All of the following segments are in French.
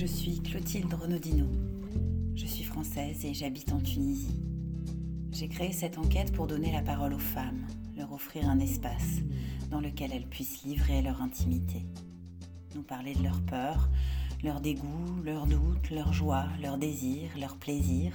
Je suis Clotilde Renaudino. Je suis française et j'habite en Tunisie. J'ai créé cette enquête pour donner la parole aux femmes, leur offrir un espace dans lequel elles puissent livrer leur intimité, nous parler de leurs peurs, leurs dégoûts, leurs doutes, leurs joies, leurs désirs, leurs plaisirs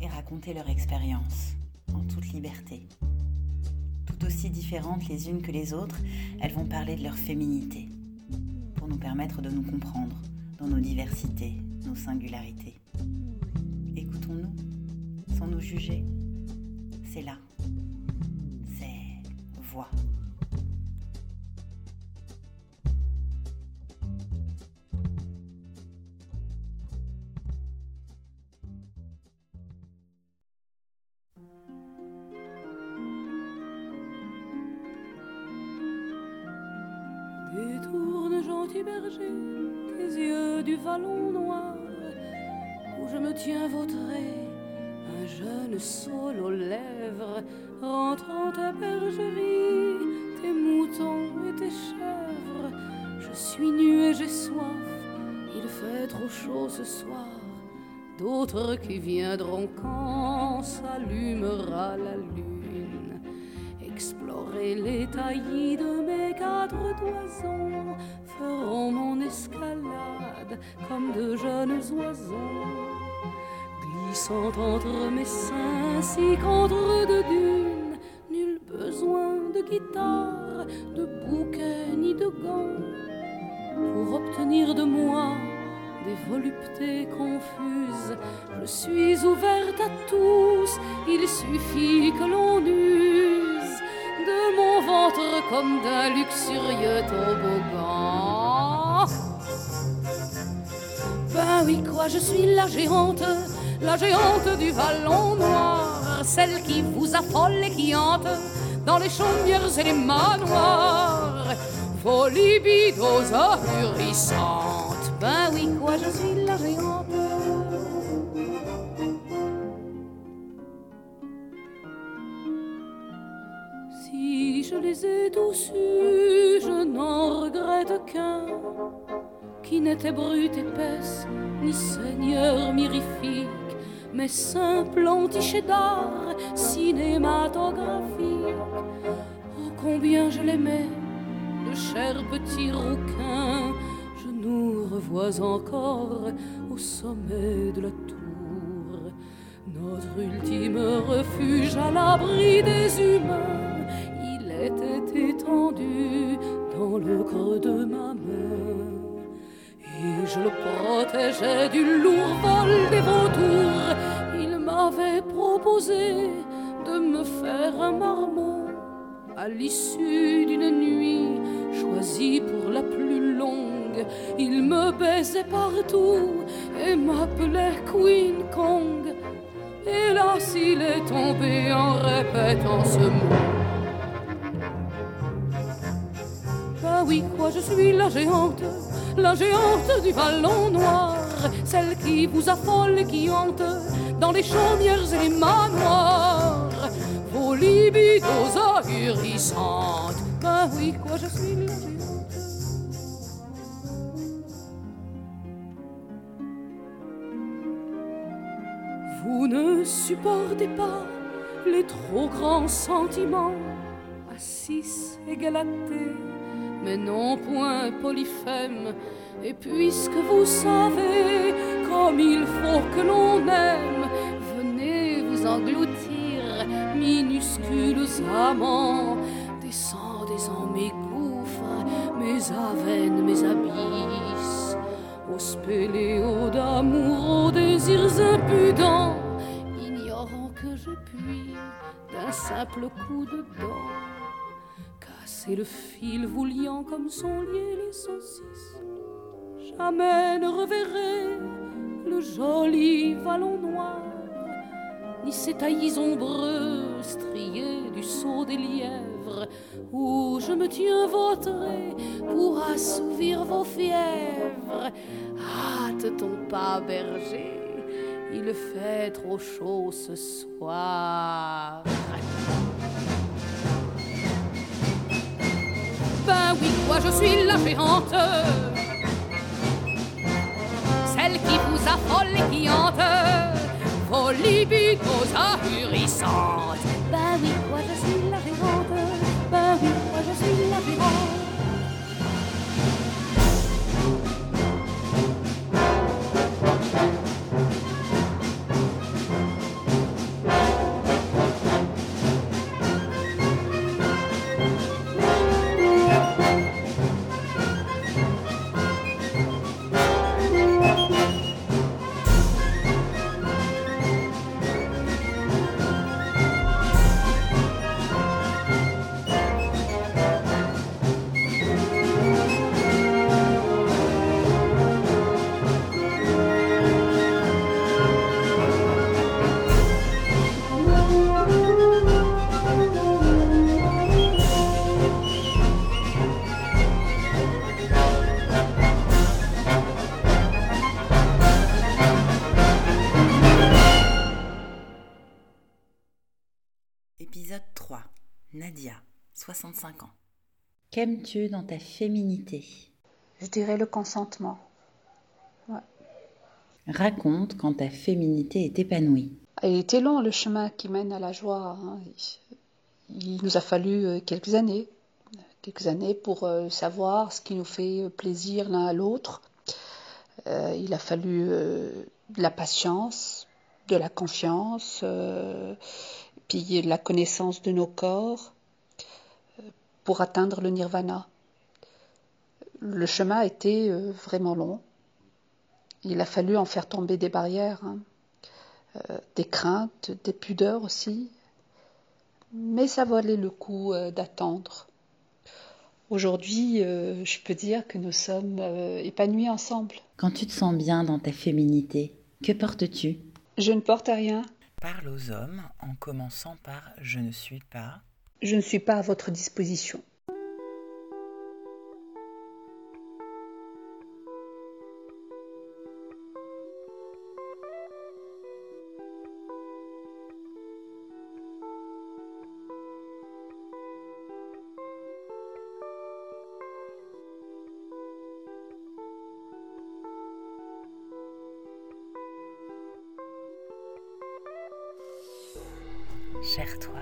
et raconter leur expérience en toute liberté. Tout aussi différentes les unes que les autres, elles vont parler de leur féminité pour nous permettre de nous comprendre dans nos diversités, nos singularités. Écoutons-nous sans nous juger. C'est là. C'est voix. Détourne, gentil berger, tes yeux du vallon noir où je me tiens vautré, un jeune saule aux lèvres, rentrant ta bergerie, tes moutons et tes chèvres. Je suis nu et j'ai soif, il fait trop chaud ce soir. D'autres qui viendront quand s'allumera la lune, explorer les taillis de mes quatre toisons, feront mon escalade comme de jeunes oiseaux, glissant entre mes seins si contre de dunes. Nul besoin de guitare, de bouquet ni de gants pour obtenir de moi des voluptés confuses. Je suis ouverte à tous, il suffit que l'on use de mon ventre comme d'un luxurieux toboggan. Ben oui, quoi, je suis la géante du vallon noir, celle qui vous affole et qui hante dans les chaumières et les manoirs, vos libidos ahurissantes. Ben oui, quoi, je suis la géante. Si je les ai tous eus, je n'en regrette qu'un, qui n'était brute épaisse, ni seigneur mirifique, mais simple antichet d'art cinématographique. Oh, combien je l'aimais, le cher petit rouquin. Je nous revois encore au sommet de la tour, notre ultime refuge à l'abri des humains. Il était étendu dans le creux de ma main, et je le protégeais du lourd vol des vautours. Il m'avait proposé de me faire un marmot à l'issue d'une nuit choisie pour la plus longue. Il me baisait partout et m'appelait Queen Kong. Hélas, il est tombé en répétant ce mot. Ben oui, quoi, je suis la géante du vallon noir, celle qui vous affole et qui hante dans les chaumières et les manoirs, vos libidos ahurissantes. Ben oui, quoi, je suis la géante. Vous ne supportez pas les trop grands sentiments, assis et galatés, mais non point polyphème. Et puisque vous savez comme il faut que l'on aime, venez vous engloutir, minuscules amants. Descendez en mes gouffres, mes avènes, mes abysses, aux spéléos d'amour, aux désirs impudents, ignorant que je puis d'un simple coup de dent c'est le fil vous liant comme sont liés les saucisses. Jamais ne reverrai le joli vallon noir, ni ces taillis ombreux striés du saut des lièvres, où je me tiens vautré pour assouvir vos fièvres. Hâte ton pas, berger, il fait trop chaud ce soir. Ben oui, quoi, je suis la géante, celle qui vous affole et qui hante vos libidos ahurissantes. Ben oui, moi je suis la vivante. Ben oui, moi je suis la vivante. Épisode 3. Nadia, 65 ans. Qu'aimes-tu dans ta féminité ? Je dirais le consentement. Ouais. Raconte quand ta féminité est épanouie. Il était long le chemin qui mène à la joie. Hein. Il nous a fallu quelques années pour savoir ce qui nous fait plaisir l'un à l'autre. Il a fallu de la patience, de la confiance, puis la connaissance de nos corps pour atteindre le nirvana. Le chemin a été vraiment long. Il a fallu en faire tomber des barrières, hein, des craintes, des pudeurs aussi. Mais ça valait le coup d'attendre. Aujourd'hui, je peux dire que nous sommes épanouis ensemble. Quand tu te sens bien dans ta féminité, que portes-tu ? Je ne porte rien. Parle aux hommes en commençant par « je ne suis pas ». Je ne suis pas à votre disposition. Cher toi,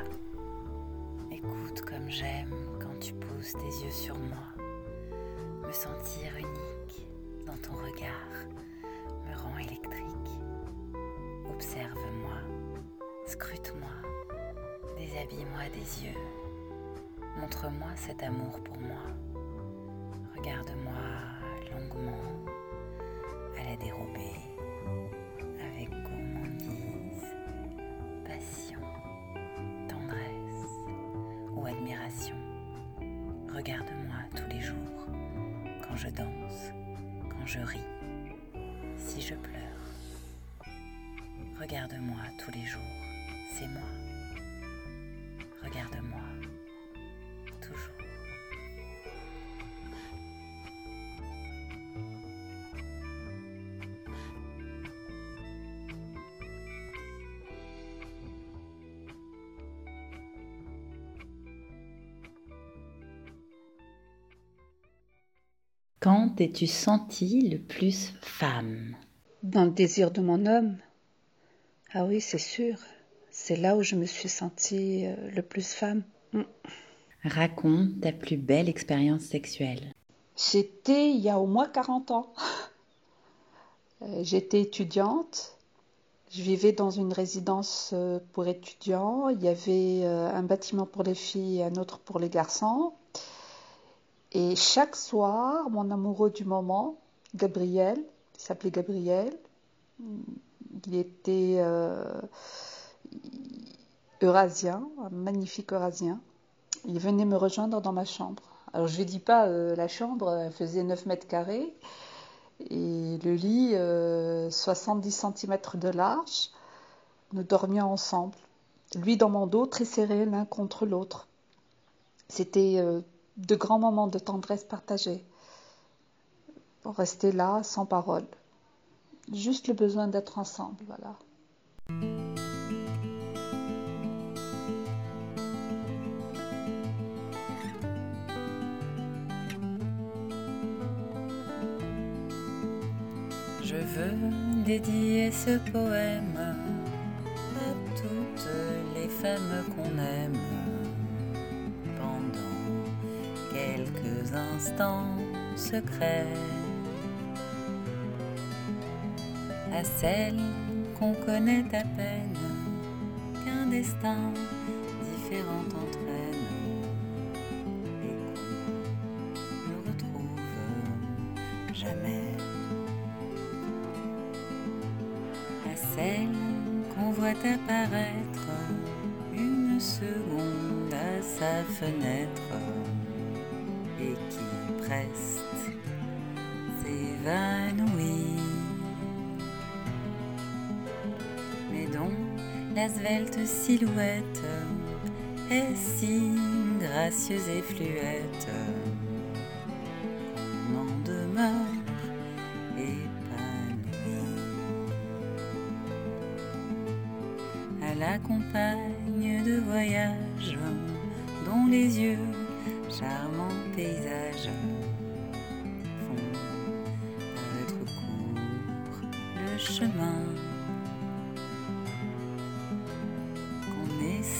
écoute comme j'aime quand tu poses tes yeux sur moi. Me sentir unique dans ton regard me rend électrique. Observe-moi, scrute-moi, déshabille-moi des yeux. Montre-moi cet amour pour moi. Regarde-moi longuement, à la dérobée, avec gourmandise, passion. Admiration. Regarde-moi tous les jours, quand je danse, quand je ris, si je pleure. Regarde-moi tous les jours, c'est moi. Regarde-moi toujours. Quand t'es-tu sentie le plus femme ? Dans le désir de mon homme. Ah oui, c'est sûr. C'est là où je me suis sentie le plus femme. Raconte ta plus belle expérience sexuelle. C'était il y a au moins 40 ans. J'étais étudiante. Je vivais dans une résidence pour étudiants. Il y avait un bâtiment pour les filles et un autre pour les garçons. Et chaque soir, mon amoureux du moment, Gabriel, il s'appelait Gabriel, il était eurasien, un magnifique eurasien, il venait me rejoindre dans ma chambre. Alors je ne dis pas, la chambre elle faisait 9 mètres carrés et le lit 70 cm de large, nous dormions ensemble, lui dans mon dos, très serré l'un contre l'autre. C'était... de grands moments de tendresse partagée, pour rester là, sans parole. Juste le besoin d'être ensemble, voilà. Je veux dédier ce poème à toutes les femmes qu'on aime. Pendant quelques instants secrets, à celles qu'on connaît à peine, qu'un destin différent entraîne et qu'on ne retrouve jamais. À celles qu'on voit apparaître une seconde à sa fenêtre et qui preste s'évanouit. Mais dont la svelte silhouette est si gracieuse et fluette, on en demeure épanoui. À la compagne de voyage, dont les yeux, charmants paysages, font à notre cours le chemin.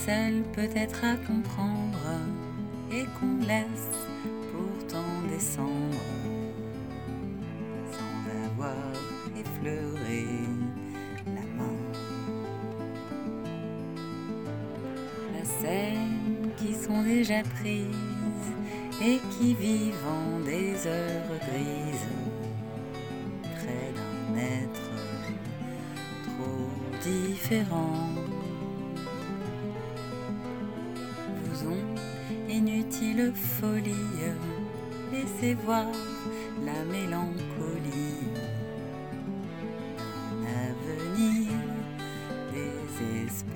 Seul peut-être à comprendre et qu'on laisse pourtant descendre sans avoir effleuré la main. À celles qui sont déjà prises et qui vivent en des heures grises près d'un être trop différent. Inutile folie, laissez voir la mélancolie d'un avenir désespérant.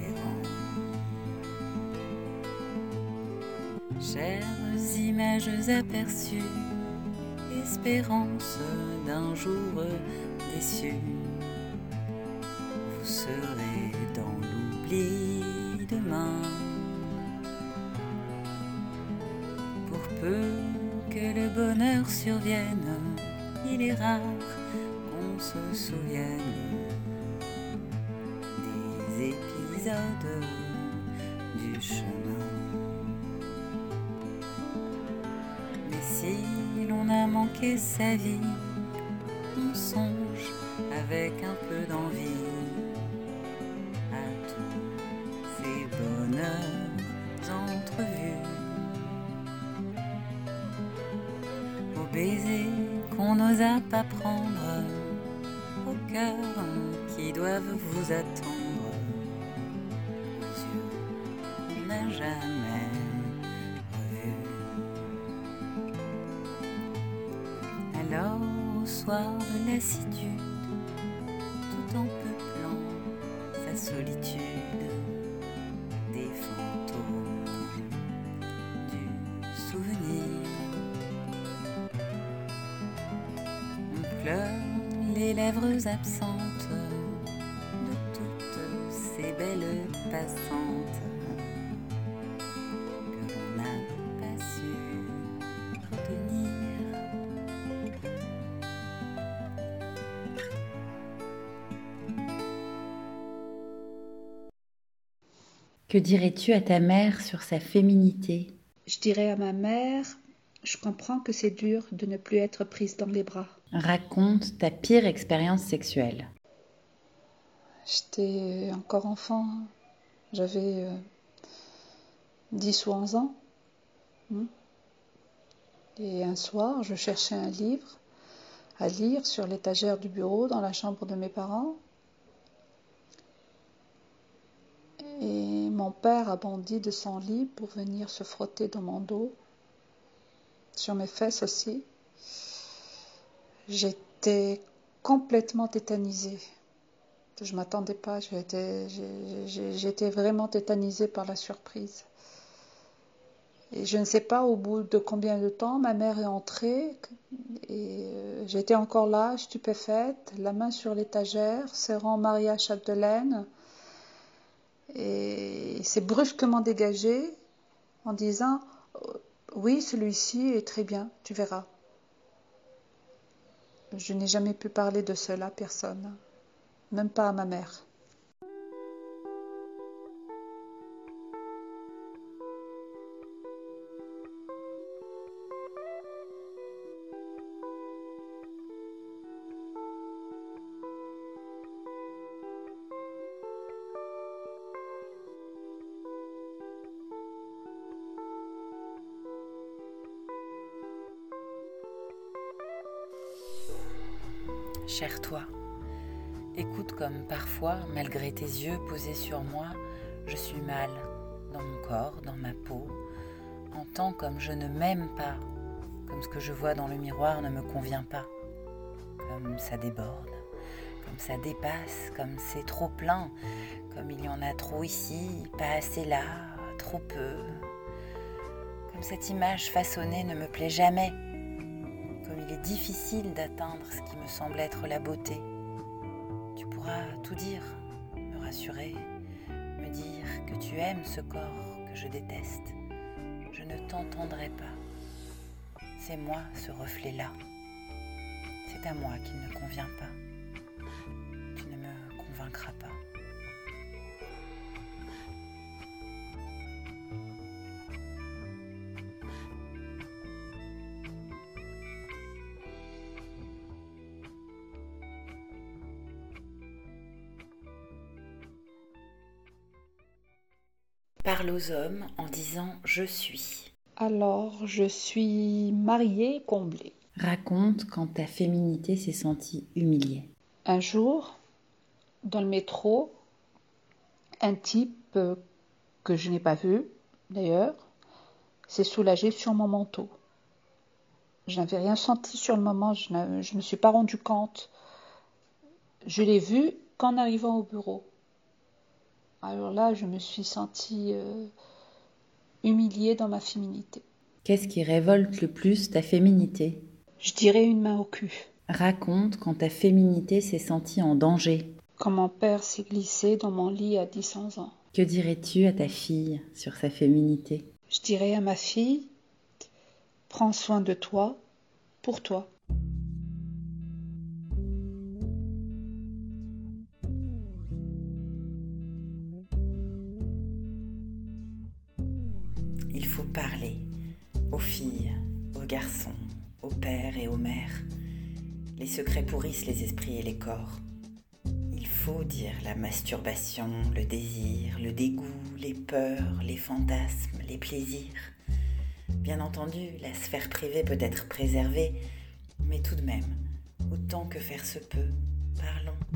Chères images aperçues, espérance d'un jour déçu, vous serez dans l'oubli demain. Peu que le bonheur survienne, il est rare qu'on se souvienne des épisodes du chemin. Mais si l'on a manqué sa vie, on songe avec un peu d'envie à tous ces bonheurs entrevus. Baisers qu'on n'osa pas prendre, aux cœurs qui doivent vous attendre, aux yeux qu'on n'a jamais revus. Alors au soir de lassitude, tout en peuplant sa solitude, des fantômes du souvenir. Les lèvres absentes de toutes ces belles passantes que l'on n'a pas su retenir. Que dirais-tu à ta mère sur sa féminité ? Je dirais à ma mère, je comprends que c'est dur de ne plus être prise dans les bras. Raconte ta pire expérience sexuelle. J'étais encore enfant, j'avais 10 ou 11 ans. Et un soir, je cherchais un livre à lire sur l'étagère du bureau dans la chambre de mes parents. Et mon père a bondi de son lit pour venir se frotter dans mon dos, sur mes fesses aussi. J'étais complètement tétanisée. Je ne m'attendais pas. J'étais vraiment tétanisée par la surprise. Et je ne sais pas au bout de combien de temps ma mère est entrée. Et j'étais encore là, stupéfaite, la main sur l'étagère, serrant Maria Chapdelaine. Et il s'est brusquement dégagé en disant « Oui, celui-ci est très bien, tu verras ». Je n'ai jamais pu parler de cela à personne, même pas à ma mère. Cher toi, écoute comme parfois, malgré tes yeux posés sur moi, je suis mal, dans mon corps, dans ma peau, entends comme je ne m'aime pas, comme ce que je vois dans le miroir ne me convient pas, comme ça déborde, comme ça dépasse, comme c'est trop plein, comme il y en a trop ici, pas assez là, trop peu, comme cette image façonnée ne me plaît jamais. Il est difficile d'atteindre ce qui me semble être la beauté. Tu pourras tout dire, me rassurer, me dire que tu aimes ce corps que je déteste. Je ne t'entendrai pas. C'est moi ce reflet-là. C'est à moi qu'il ne convient pas. Tu ne me convaincras pas. Parle aux hommes en disant « je suis ». Alors, je suis mariée, comblée. Raconte quand ta féminité s'est sentie humiliée. Un jour, dans le métro, un type que je n'ai pas vu, d'ailleurs, s'est soulagé sur mon manteau. Je n'avais rien senti sur le moment, je ne me suis pas rendu compte. Je l'ai vu qu'en arrivant au bureau. Alors là, je me suis sentie humiliée dans ma féminité. Qu'est-ce qui révolte le plus ta féminité ? Je dirais une main au cul. Raconte quand ta féminité s'est sentie en danger. Quand mon père s'est glissé dans mon lit à 10-11 ans. Que dirais-tu à ta fille sur sa féminité ? Je dirais à ma fille, prends soin de toi, pour toi. Il faut parler aux filles, aux garçons, aux pères et aux mères. Les secrets pourrissent les esprits et les corps. Il faut dire la masturbation, le désir, le dégoût, les peurs, les fantasmes, les plaisirs. Bien entendu, la sphère privée peut être préservée, mais tout de même, autant que faire se peut, parlons.